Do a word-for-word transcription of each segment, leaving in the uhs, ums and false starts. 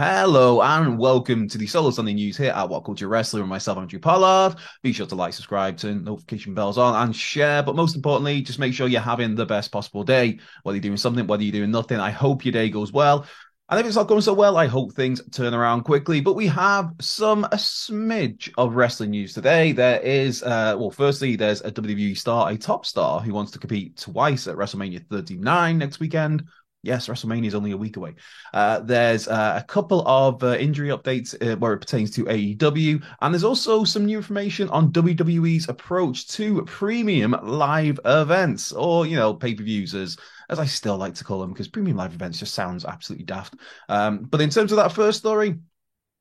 Hello and welcome to the Solo Sunday News here at What Culture Wrestling with myself, Andrew Pollard. Be sure to like, subscribe, turn notification bells on and share. But most importantly, just make sure you're having the best possible day. Whether you're doing something, whether you're doing nothing, I hope your day goes well. And if it's not going so well, I hope things turn around quickly. But we have some a smidge of wrestling news today. There is, uh, well, firstly, there's a W W E star, a top star, who wants to compete twice at WrestleMania thirty-nine next weekend. Yes, WrestleMania is only a week away. Uh, there's uh, a couple of uh, injury updates uh, where it pertains to A E W. And there's also some new information on W W E's approach to premium live events, or, you know, pay-per-views, as, as I still like to call them, because premium live events just sounds absolutely daft. Um, but in terms of that first story,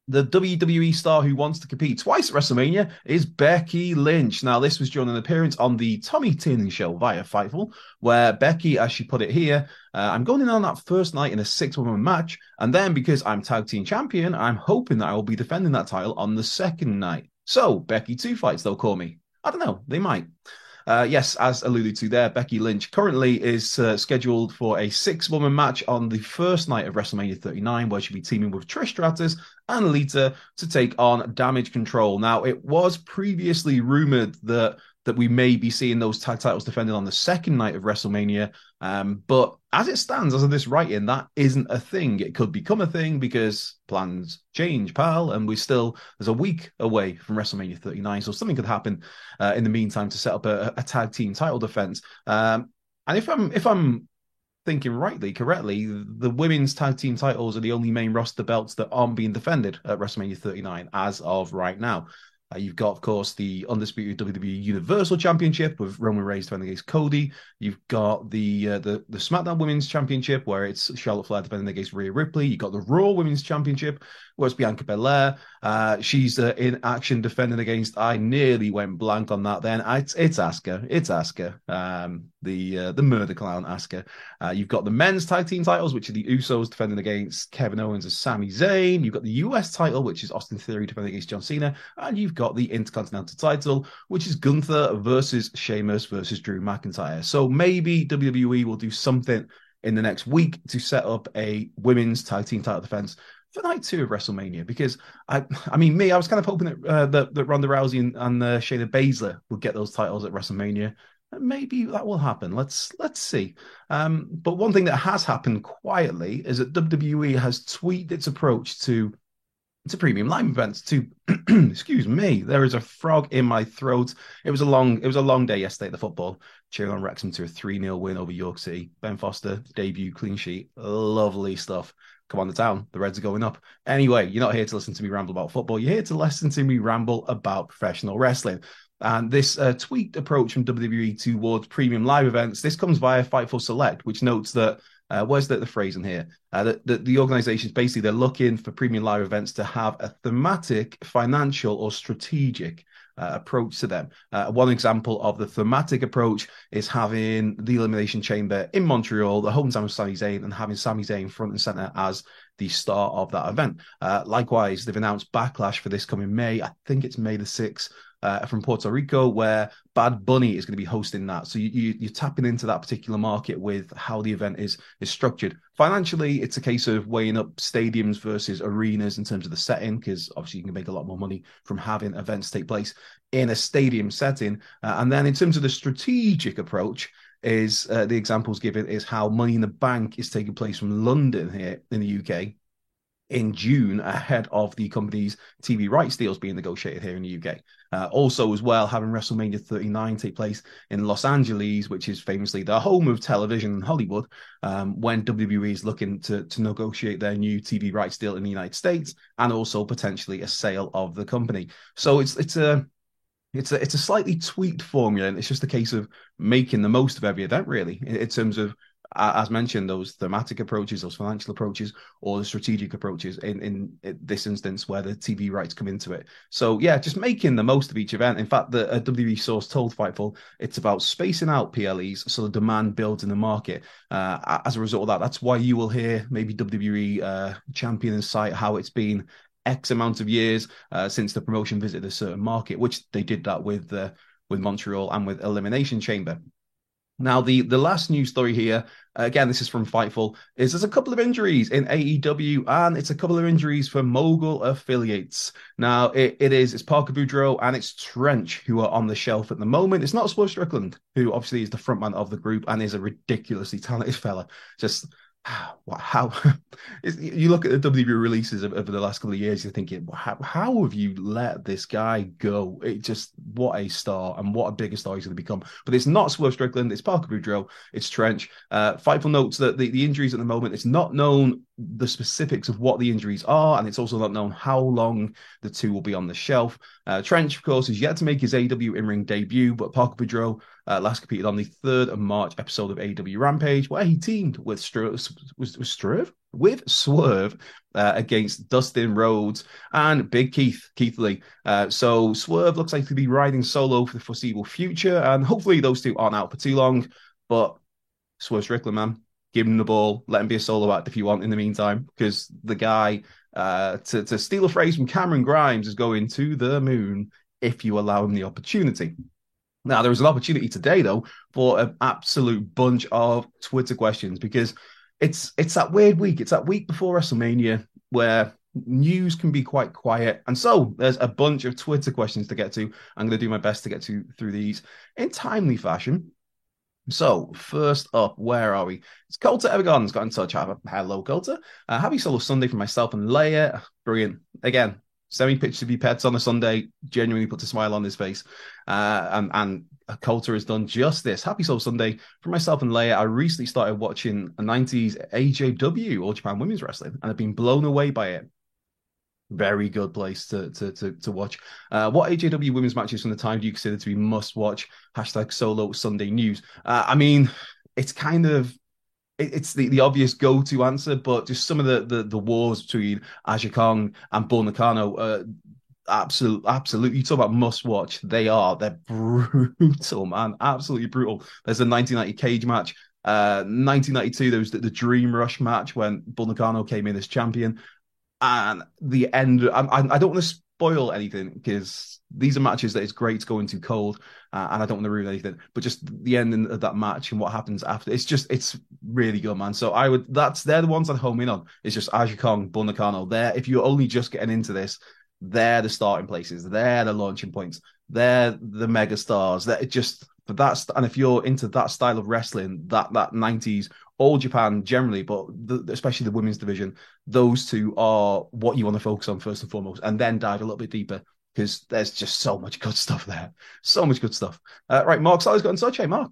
the W W E star who wants to compete twice at WrestleMania is Becky Lynch. Now, this was during an appearance on the Tommy Tiernan show via Fightful, where Becky, as she put it here, uh, I'm going in on that first night in a six-woman match, and then because I'm tag team champion, I'm hoping that I will be defending that title on the second night. So, Becky Two Fights, they'll call me. I don't know, they might. Uh, yes, as alluded to there, Becky Lynch currently is uh, scheduled for a six-woman match on the first night of WrestleMania thirty-nine, where she'll be teaming with Trish Stratus and Lita to take on Damage Control. Now, it was previously rumored that that we may be seeing those tag titles defended on the second night of WrestleMania, um, but as it stands, as of this writing, that isn't a thing. It could become a thing because plans change, pal, and we still, there's a week away from WrestleMania thirty-nine, so something could happen uh, in the meantime to set up a, a tag team title defense. Um, and if I'm if I'm thinking rightly, correctly, the women's tag team titles are the only main roster belts that aren't being defended at WrestleMania thirty-nine as of right now. Uh, you've got, of course, the undisputed W W E Universal Championship with Roman Reigns defending against Cody. You've got the, uh, the the SmackDown Women's Championship, where it's Charlotte Flair defending against Rhea Ripley. You've got the Raw Women's Championship, where it's Bianca Belair. Uh, she's uh, in action defending against, I nearly went blank on that then. It's, it's Asuka. It's Asuka. Um, the uh, the murder clown Asuka. Uh, you've got the men's tag team titles, which are the Usos defending against Kevin Owens and Sami Zayn. You've got the U S title, which is Austin Theory defending against John Cena. And you've got the Intercontinental title, which is Gunther versus Sheamus versus Drew McIntyre. So maybe W W E will do something in the next week to set up a women's tag team title defense for night two of WrestleMania, because I I mean, me, I was kind of hoping that uh, that, that Ronda Rousey and, and uh, Shayna Baszler would get those titles at WrestleMania. Maybe that will happen. Let's let's see. Um, but one thing that has happened quietly is that W W E has tweaked its approach to to premium live events. To excuse me, there is a frog in my throat. It was a long it was a long day yesterday at the football, cheering on Wrexham to a three nil win over York City. Ben Foster debut clean sheet, lovely stuff. Come on to town. The Reds are going up. Anyway, you're not here to listen to me ramble about football. You're here to listen to me ramble about professional wrestling. And this uh, tweaked approach from W W E towards premium live events, this comes via Fightful Select, which notes that, uh, where's the, the phrase in here? Uh, that the, the organizations, basically, they're looking for premium live events to have a thematic, financial, or strategic Uh, approach to them. Uh, one example of the thematic approach is having the Elimination Chamber in Montreal, the hometown of Sami Zayn, and having Sami Zayn front and center as the star of that event. Uh, likewise, they've announced Backlash for this coming May. I think it's May the sixth uh, from Puerto Rico, where Bad Bunny is going to be hosting that. So you, you, you're tapping into that particular market with how the event is is structured. Financially, it's a case of weighing up stadiums versus arenas in terms of the setting, because obviously you can make a lot more money from having events take place in a stadium setting. Uh, and then in terms of the strategic approach, is uh, the examples given is how Money in the Bank is taking place from London here in the U K in June ahead of the company's T V rights deals being negotiated here in the U K. Uh, also as well, having WrestleMania thirty-nine take place in Los Angeles, which is famously the home of television in Hollywood, um, when W W E is looking to, to negotiate their new T V rights deal in the United States and also potentially a sale of the company. So it's it's a... It's a, it's a slightly tweaked formula, and it's just a case of making the most of every event, really, in, in terms of, as mentioned, those thematic approaches, those financial approaches, or the strategic approaches in, in, in this instance where the T V rights come into it. So, yeah, just making the most of each event. In fact, the a W W E source told Fightful it's about spacing out P L Es so the demand builds in the market. Uh, as a result of that, that's why you will hear maybe W W E uh, champion and cite how it's been X amount of years uh, since the promotion visited a certain market, which they did that with uh, with Montreal and with Elimination Chamber. Now, the, the last news story here, again, this is from Fightful, is there's a couple of injuries in A E W, and it's a couple of injuries for Mogul affiliates. Now, it, it is, it's Parker Boudreaux and it's Trench who are on the shelf at the moment. It's not Swerve Strickland, who obviously is the frontman of the group and is a ridiculously talented fella. Just... Wow, how you look at the W W E releases over the last couple of years, you're thinking, how, how have you let this guy go? It just, what a star and what a bigger star he's going to become. But it's not Swerve Strickland, it's Parker Boudreaux, it's Trench. Uh, Fightful notes that the, the injuries at the moment, it's not known the specifics of what the injuries are, and it's also not known how long the two will be on the shelf. Uh, Trench, of course, is yet to make his A E W in-ring debut, but Parker Boudreaux uh, last competed on the third of March episode of A E W Rampage, where he teamed with Swerve, was, was Swerve? With Swerve uh, against Dustin Rhodes and Big Keith, Keith Lee. Uh, so Swerve looks like to be riding solo for the foreseeable future, and hopefully those two aren't out for too long, but Swerve Strickland, man. Give him the ball, let him be a solo act if you want in the meantime, because the guy, uh, to, to steal a phrase from Cameron Grimes, is going to the moon if you allow him the opportunity. Now, there was an opportunity today, though, for an absolute bunch of Twitter questions, because it's it's that weird week. It's that week before WrestleMania where news can be quite quiet. And so there's a bunch of Twitter questions to get to. I'm going to do my best to get to through these in timely fashion. So, first up, where are we? It's Colter Evergarden's got in touch. Hello, Colter. Uh, happy solo Sunday for myself and Leia. Brilliant. Again, send me pictures of your pets on a Sunday. Genuinely puts a smile on his face. Uh, and, and Colter has done just this. Happy solo Sunday for myself and Leia. I recently started watching a nineties A J W, All Japan Women's Wrestling, and I've been blown away by it. Very good place to to to, to watch. Uh, what A J W women's matches from the time do you consider to be must-watch? Hashtag solo Sunday news. Uh, I mean, it's kind of, it, it's the, the obvious go-to answer, but just some of the, the, the wars between Aja Kong and Bull Nakano, uh, absolutely, absolutely. You talk about must-watch. They are. They're brutal, man. Absolutely brutal. There's a nineteen ninety cage match. Uh, nineteen ninety-two, there was the, the Dream Rush match when Bull Nakano came in as champion. And the end, I, I don't want to spoil anything because these are matches that it's great to go into cold, uh, and I don't want to ruin anything, but just the ending of that match and what happens after, it's just, it's really good, man. So I would, that's, they're the ones I'd home in on. It's just Aja Kong, Bull Nakano. There, if you're only just getting into this, they're the starting places, they're the launching points, they're the mega stars. That just, but that's, and if you're into that style of wrestling, that, that nineties, All Japan generally, but the, especially the women's division, those two are what you want to focus on first and foremost, and then dive a little bit deeper because there's just so much good stuff there. So much good stuff. Uh, right, Mark Sally's got in touch. Hey, Mark.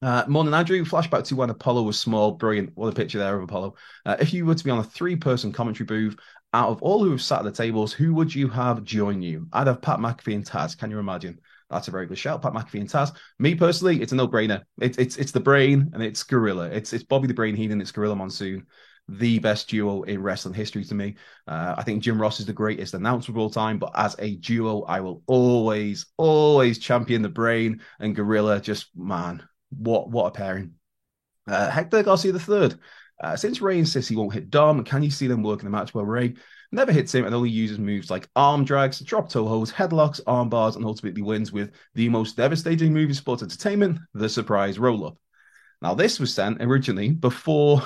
Uh, Morning, Andrew. Flashback to when Apollo was small. Brilliant. What a picture there of Apollo. Uh, if you were to be on a three-person commentary booth, out of all who have sat at the tables, who would you have join you? I'd have Pat McAfee and Taz. Can you imagine? That's a very good shout, Pat McAfee and Taz. Me personally, it's a no-brainer. It's it's it's the Brain and it's Gorilla. It's it's Bobby the Brain Heenan, it's Gorilla Monsoon, the best duo in wrestling history to me. Uh, I think Jim Ross is the greatest announcer of all time, but as a duo, I will always, always champion the Brain and Gorilla. Just man, what what a pairing! Uh, Hector Garcia the Third. Uh, since Ray insists he won't hit Dom, can you see them working the match where Ray never hits him and only uses moves like arm drags, drop toe holds, headlocks, arm bars, and ultimately wins with the most devastating move in sports entertainment, the surprise roll-up? Now, this was sent originally before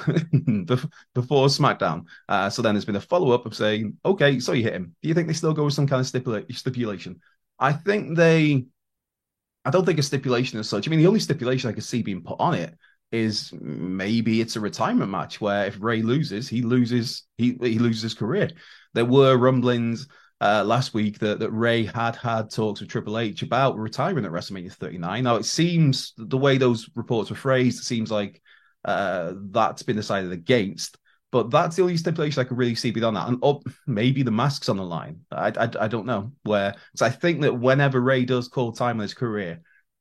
before SmackDown. Uh, so then there's been a follow-up of saying, okay, so you hit him. Do you think they still go with some kind of stipula- stipulation? I think they... I don't think a stipulation as such. I mean, the only stipulation I could see being put on it is maybe it's a retirement match where if Rey loses, he loses he, he loses his career. There were rumblings uh, last week that, that Rey had had talks with Triple H about retiring at WrestleMania thirty-nine. Now, it seems the way those reports were phrased, it seems like uh, that's been decided against. But that's the only stipulation I could really see beyond that. And oh, maybe the mask's on the line. I, I, I don't know. Where, so I think that whenever Rey does call time in his career,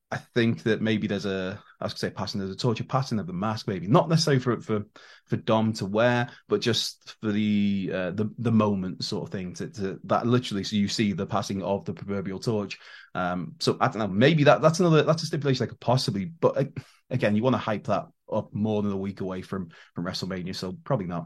I think that maybe there's a, I was going to say passing, there's a torture passing of the mask, maybe. Not necessarily for for, for Dom to wear, but just for the uh, the, the moment sort of thing. To, to that literally, so you see the passing of the proverbial torch. Um, so I don't know. Maybe that that's another, that's a stipulation I could possibly, but uh, again, you want to hype that up more than a week away from, from WrestleMania, so probably not.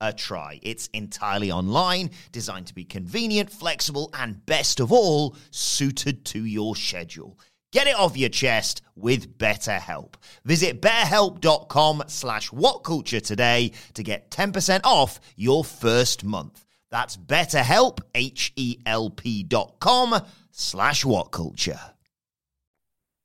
a try? It's entirely online, designed to be convenient, flexible, and best of all, suited to your schedule. Get it off your chest with BetterHelp. Visit betterhelp.com slash whatculture today to get ten percent off your first month. That's betterhelp, H-E-L-P dot com slash whatculture.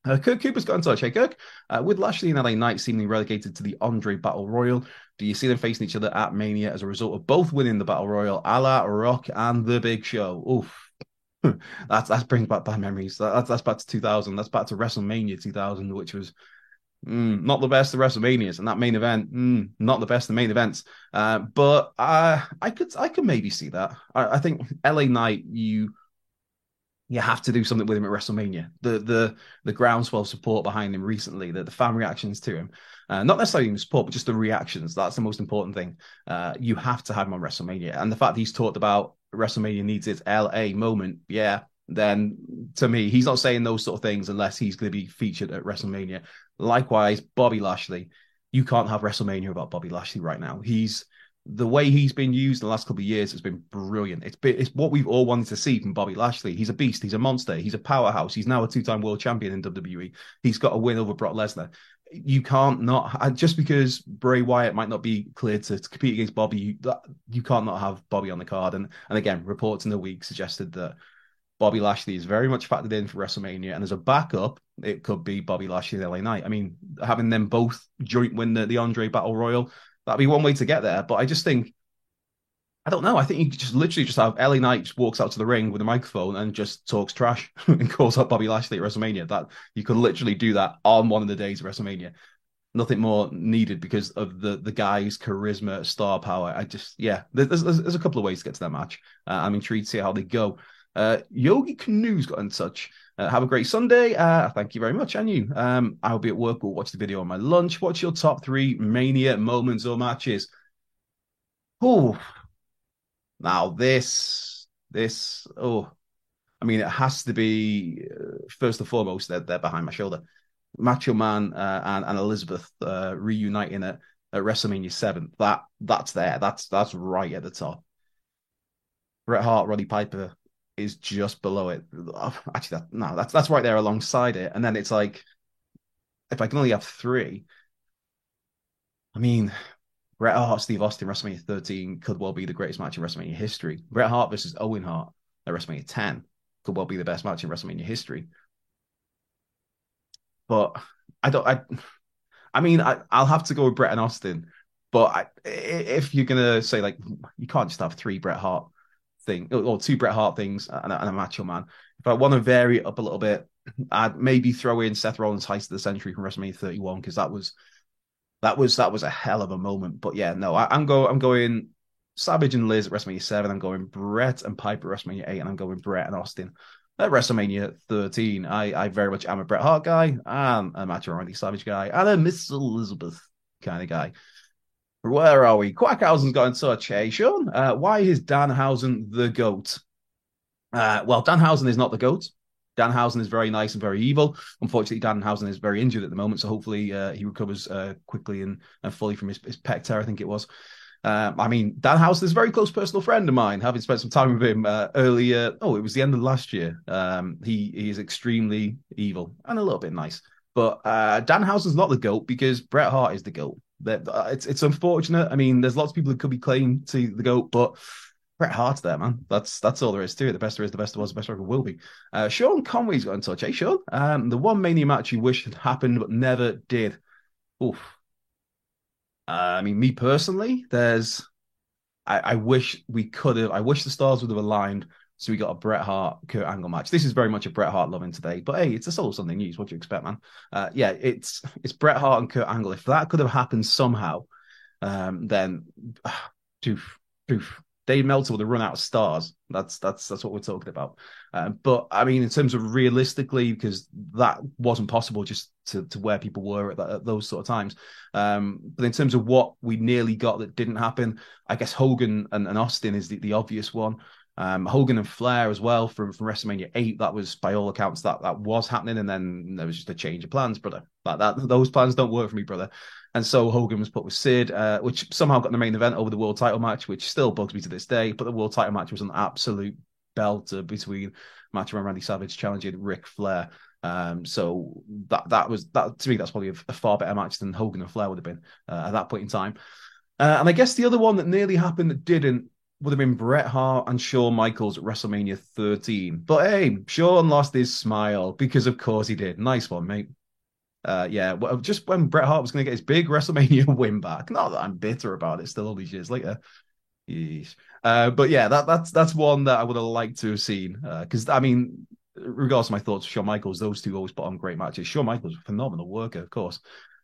Uh, Kirk Cooper's got in touch. Hey, Kirk. Uh, with Lashley and L A Knight seemingly relegated to the Andre Battle Royal, do you see them facing each other at Mania as a result of both winning the Battle Royal, a la Rock and The Big Show? Oof. that's, that brings back bad memories. That, that's, that's back to two thousand. That's back to WrestleMania two thousand, which was mm, not the best of WrestleManias. And that main event, mm, not the best of the main events. Uh, but uh, I could I could maybe see that. I, I think L A Knight, you... You have to do something with him at WrestleMania. The the the groundswell of support behind him recently, the, the fan reactions to him, uh, not necessarily even support, but just the reactions. That's the most important thing. Uh, you have to have him on WrestleMania, and the fact that he's talked about WrestleMania needs its L A moment. Yeah, then to me, he's not saying those sort of things unless he's going to be featured at WrestleMania. Likewise, Bobby Lashley, you can't have WrestleMania about Bobby Lashley right now. He's The way he's been used in the last couple of years has been brilliant. It's been, it's what we've all wanted to see from Bobby Lashley. He's a beast. He's a monster. He's a powerhouse. He's now a two-time world champion in W W E. He's got a win over Brock Lesnar. You can't not, just because Bray Wyatt might not be cleared to, to compete against Bobby, you, that, you can't not have Bobby on the card. And, and again, reports in the week suggested that Bobby Lashley is very much factored in for WrestleMania. And as a backup, it could be Bobby Lashley and L A Knight. I mean, having them both joint win the, the Andre Battle Royal, that'd be one way to get there. But I just think, I don't know. I think you could just literally just have L A Knight just walks out to the ring with a microphone and just talks trash and calls out Bobby Lashley at WrestleMania. That you could literally do that on one of the days of WrestleMania. Nothing more needed because of the, the guy's charisma, star power. I just, yeah, there's, there's, there's a couple of ways to get to that match. Uh, I'm intrigued to see how they go. Uh, Yogi Canoe's got in touch. Uh, have a great Sunday. Uh, thank you very much. And you, um, I'll be at work. We'll watch the video on my lunch. What's your top three Mania moments or matches? Oh, now this, this, oh, I mean, it has to be uh, first and foremost, they're, they're behind my shoulder. Macho Man uh, and, and Elizabeth uh, reuniting at, at WrestleMania seven. That that's there. That's that's right at the top. Bret Hart, Roddy Piper is just below it. Actually, that, no, that's that's right there alongside it. And then it's like, if I can only have three, I mean, Bret Hart, Steve Austin, WrestleMania thirteen could well be the greatest match in WrestleMania history. Bret Hart versus Owen Hart at WrestleMania ten could well be the best match in WrestleMania history. But I don't. I, I mean, I, I'll have to go with Bret and Austin. But I, if you're gonna say like you can't just have three Bret Hart thing or two Bret Hart things and a, and a Macho Man, if I want to vary it up a little bit, I'd maybe throw in Seth Rollins' Heist of the Century from WrestleMania thirty-one because that was that was that was a hell of a moment. But yeah, no, I, I'm go I'm going Savage and Liz at WrestleMania seven. I'm going Bret and Piper at WrestleMania eight, and I'm going Bret and Austin at WrestleMania thirteen. I, I very much am a Bret Hart guy, and a Macho Randy Savage guy, and a Miss Elizabeth kind of guy. Where are we? Quackhausen's got in touch. Hey, Sean, uh, why is Danhausen the GOAT? Uh, well, Danhausen is not the GOAT. Danhausen is very nice and very evil. Unfortunately, Danhausen is very injured at the moment, so hopefully uh, he recovers uh, quickly and, and fully from his, his pec tear, I think it was. Uh, I mean, Danhausen is a very close personal friend of mine, having spent some time with him uh, earlier. Oh, it was the end of last year. Um, he, he is extremely evil and a little bit nice. But uh, Danhausen's not the GOAT because Bret Hart is the GOAT. That, uh, it's it's unfortunate. I mean, there's lots of people who could be claimed to the GOAT, but Bret Hart's there, man. That's that's all there is to it. The best there is, the best there was, the best there ever will be. Uh, Sean Conway's got in touch. Hey, Sean, um, the one Mania match you wish had happened but never did. Oof. Uh, I mean, me personally, there's. I, I wish we could have. I wish the stars would have aligned so we got a Bret Hart Kurt Angle match. This is very much a Bret Hart loving today, but hey, it's a Soul Sunday News. What do you expect, man? Uh, yeah, it's it's Bret Hart and Kurt Angle. If that could have happened somehow, um, then uh, poof, poof. Dave Meltzer would have run out of stars. That's that's that's what we're talking about. Uh, but I mean, in terms of realistically, because that wasn't possible just to, to where people were at, that, at those sort of times. Um, but in terms of what we nearly got that didn't happen, I guess Hogan and, and Austin is the, the obvious one. Um, Hogan and Flair as well from, from WrestleMania eight. That was by all accounts that that was happening, and then there was just a change of plans, brother. That that those plans don't work for me, brother. And so Hogan was put with Sid, uh, which somehow got in the main event over the world title match, which still bugs me to this day. But the world title match was an absolute belter between Macho Man Randy Savage challenging Ric Flair. Um, so that that was that to me. That's probably a, a far better match than Hogan and Flair would have been uh, at that point in time. Uh, and I guess the other one that nearly happened that didn't would have been Bret Hart and Shawn Michaels at WrestleMania thirteen. But hey, Shawn lost his smile because of course he did. Nice one, mate. Uh, yeah, well, just when Bret Hart was going to get his big WrestleMania win back. Not that I'm bitter about it, still all these years later. Yeesh. Uh, but yeah, that that's that's one that I would have liked to have seen. Because, uh, I mean, regardless of my thoughts of Shawn Michaels, those two always put on great matches. Shawn Michaels, a phenomenal worker, of course,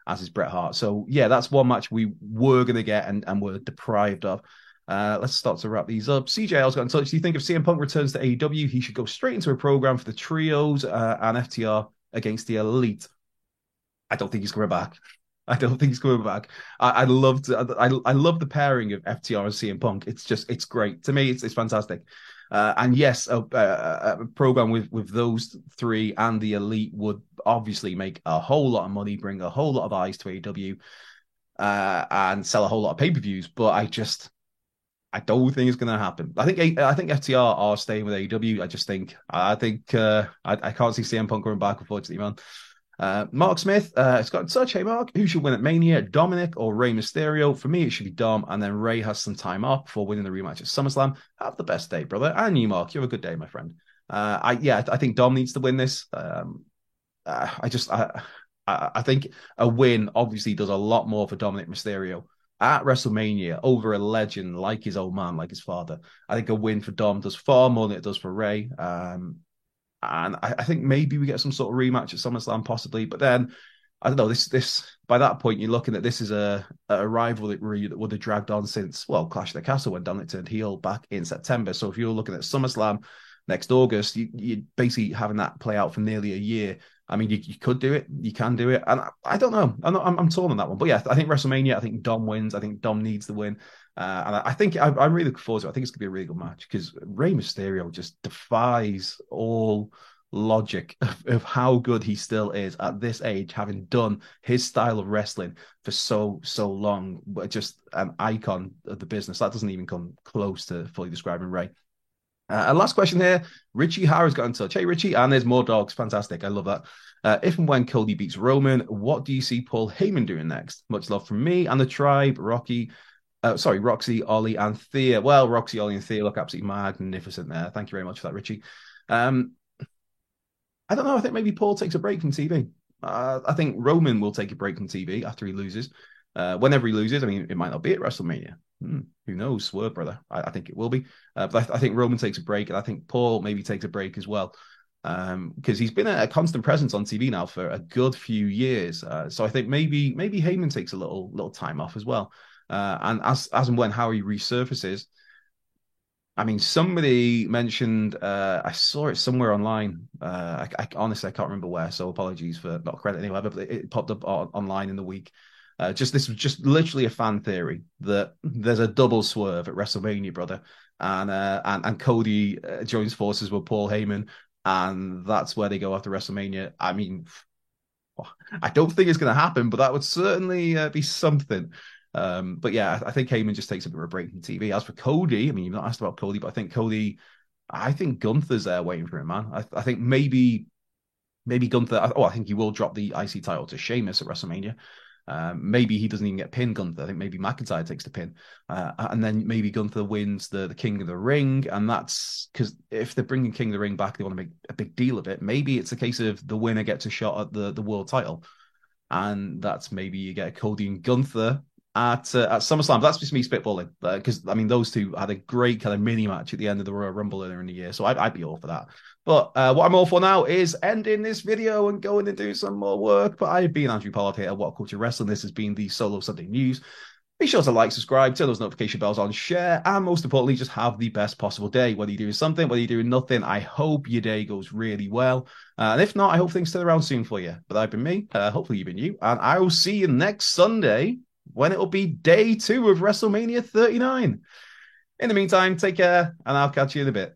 as is Bret Hart. So yeah, that's one match we were going to get and, and were deprived of. Uh, let's start to wrap these up. C J L's got in touch. Do you think if C M Punk returns to A E W, he should go straight into a program for the trios uh, and F T R against the Elite? I don't think he's coming back. I don't think he's coming back. I, I love I, I love the pairing of F T R and C M Punk. It's just it's great to me. It's it's fantastic. Uh, and yes, a, a, a program with with those three and the Elite would obviously make a whole lot of money, bring a whole lot of eyes to A E W, uh, and sell a whole lot of pay per views. But I just I don't think it's going to happen. I think I think F T R are staying with A E W. I just think I think uh, I, I can't see C M Punk coming back, unfortunately, man. Uh, Mark Smith uh, has got in touch. Hey, Mark, who should win at Mania, Dominic or Rey Mysterio? For me, it should be Dom, and then Rey has some time off before winning the rematch at SummerSlam. Have the best day, brother. And you, Mark. You have a good day, my friend. Uh, I yeah, I think Dom needs to win this. Um, I just I, I think a win obviously does a lot more for Dominic Mysterio at WrestleMania over a legend like his old man, like his father. I think a win for Dom does far more than it does for Rey. Um, and I, I think maybe we get some sort of rematch at SummerSlam, possibly. But then, I don't know, this this by that point, you're looking at this is a, a rivalry that would have dragged on since, well, Clash of the Castle when Dominic turned heel back in September. So if you're looking at SummerSlam next August, you, you're basically having that play out for nearly a year. I mean, you, you could do it. You can do it. And I, I don't know. I'm, not, I'm I'm torn on that one. But yeah, I think WrestleMania, I think Dom wins. I think Dom needs the win. Uh, and I, I think I, I'm really looking forward to it. I think it's going to be a really good match because Rey Mysterio just defies all logic of, of how good he still is at this age, having done his style of wrestling for so, so long. Just an icon of the business. That doesn't even come close to fully describing Rey. Uh, and last question here, Richie Harris got in touch. Hey, Richie, and there's more dogs. Fantastic. I love that. Uh, if and when Cody beats Roman, what do you see Paul Heyman doing next? Much love from me and the tribe, Rocky. Uh, sorry, Roxy, Ollie, and Thea. Well, Roxy, Ollie, and Thea look absolutely magnificent there. Thank you very much for that, Richie. Um, I don't know. I think maybe Paul takes a break from T V. Uh, I think Roman will take a break from T V after he loses. Uh, whenever he loses, I mean, it might not be at WrestleMania. Hmm, who knows? Swerve, brother. I, I think it will be. Uh, but I, th- I think Roman takes a break, and I think Paul maybe takes a break as well. Um, because he's been a, a constant presence on T V now for a good few years. Uh, so I think maybe maybe Heyman takes a little little time off as well. Uh, and as as and when Howie resurfaces, I mean, somebody mentioned, uh, I saw it somewhere online. Uh, I, I honestly, I can't remember where, so apologies for not crediting whoever, but it popped up on, online in the week. Uh, just this was just literally a fan theory that there's a double swerve at WrestleMania, brother, and uh, and, and Cody uh, joins forces with Paul Heyman, and that's where they go after WrestleMania. I mean, I don't think it's going to happen, but that would certainly uh, be something. Um, but yeah, I think Heyman just takes a bit of a break from T V. As for Cody, I mean, you've not asked about Cody, but I think Cody, I think Gunther's there waiting for him, man. I, I think maybe, maybe Gunther, oh, I think he will drop the I C title to Sheamus at WrestleMania. Um, maybe he doesn't even get pinned, Gunther. I think maybe McIntyre takes the pin. Uh, and then maybe Gunther wins the, the King of the Ring. And that's because if they're bringing King of the Ring back, they want to make a big deal of it. Maybe it's a case of the winner gets a shot at the, the world title. And that's maybe you get Cody and Gunther At uh, at SummerSlam. That's just me spitballing, because uh, I mean those two had a great kind of mini match at the end of the Royal Rumble earlier in the year, so I'd, I'd be all for that. But uh, what I'm all for now is ending this video and going and doing some more work. But I've been Andrew Pollard here at What Culture Wrestling. This has been the Solo Sunday News. Be sure to like, subscribe, turn those notification bells on, share, and most importantly, just have the best possible day. Whether you're doing something, whether you're doing nothing, I hope your day goes really well. Uh, and if not, I hope things turn around soon for you. But I've been me. Uh, hopefully you've been you. And I will see you next Sunday, when it'll be day two of WrestleMania thirty-nine. In the meantime, take care, and I'll catch you in a bit.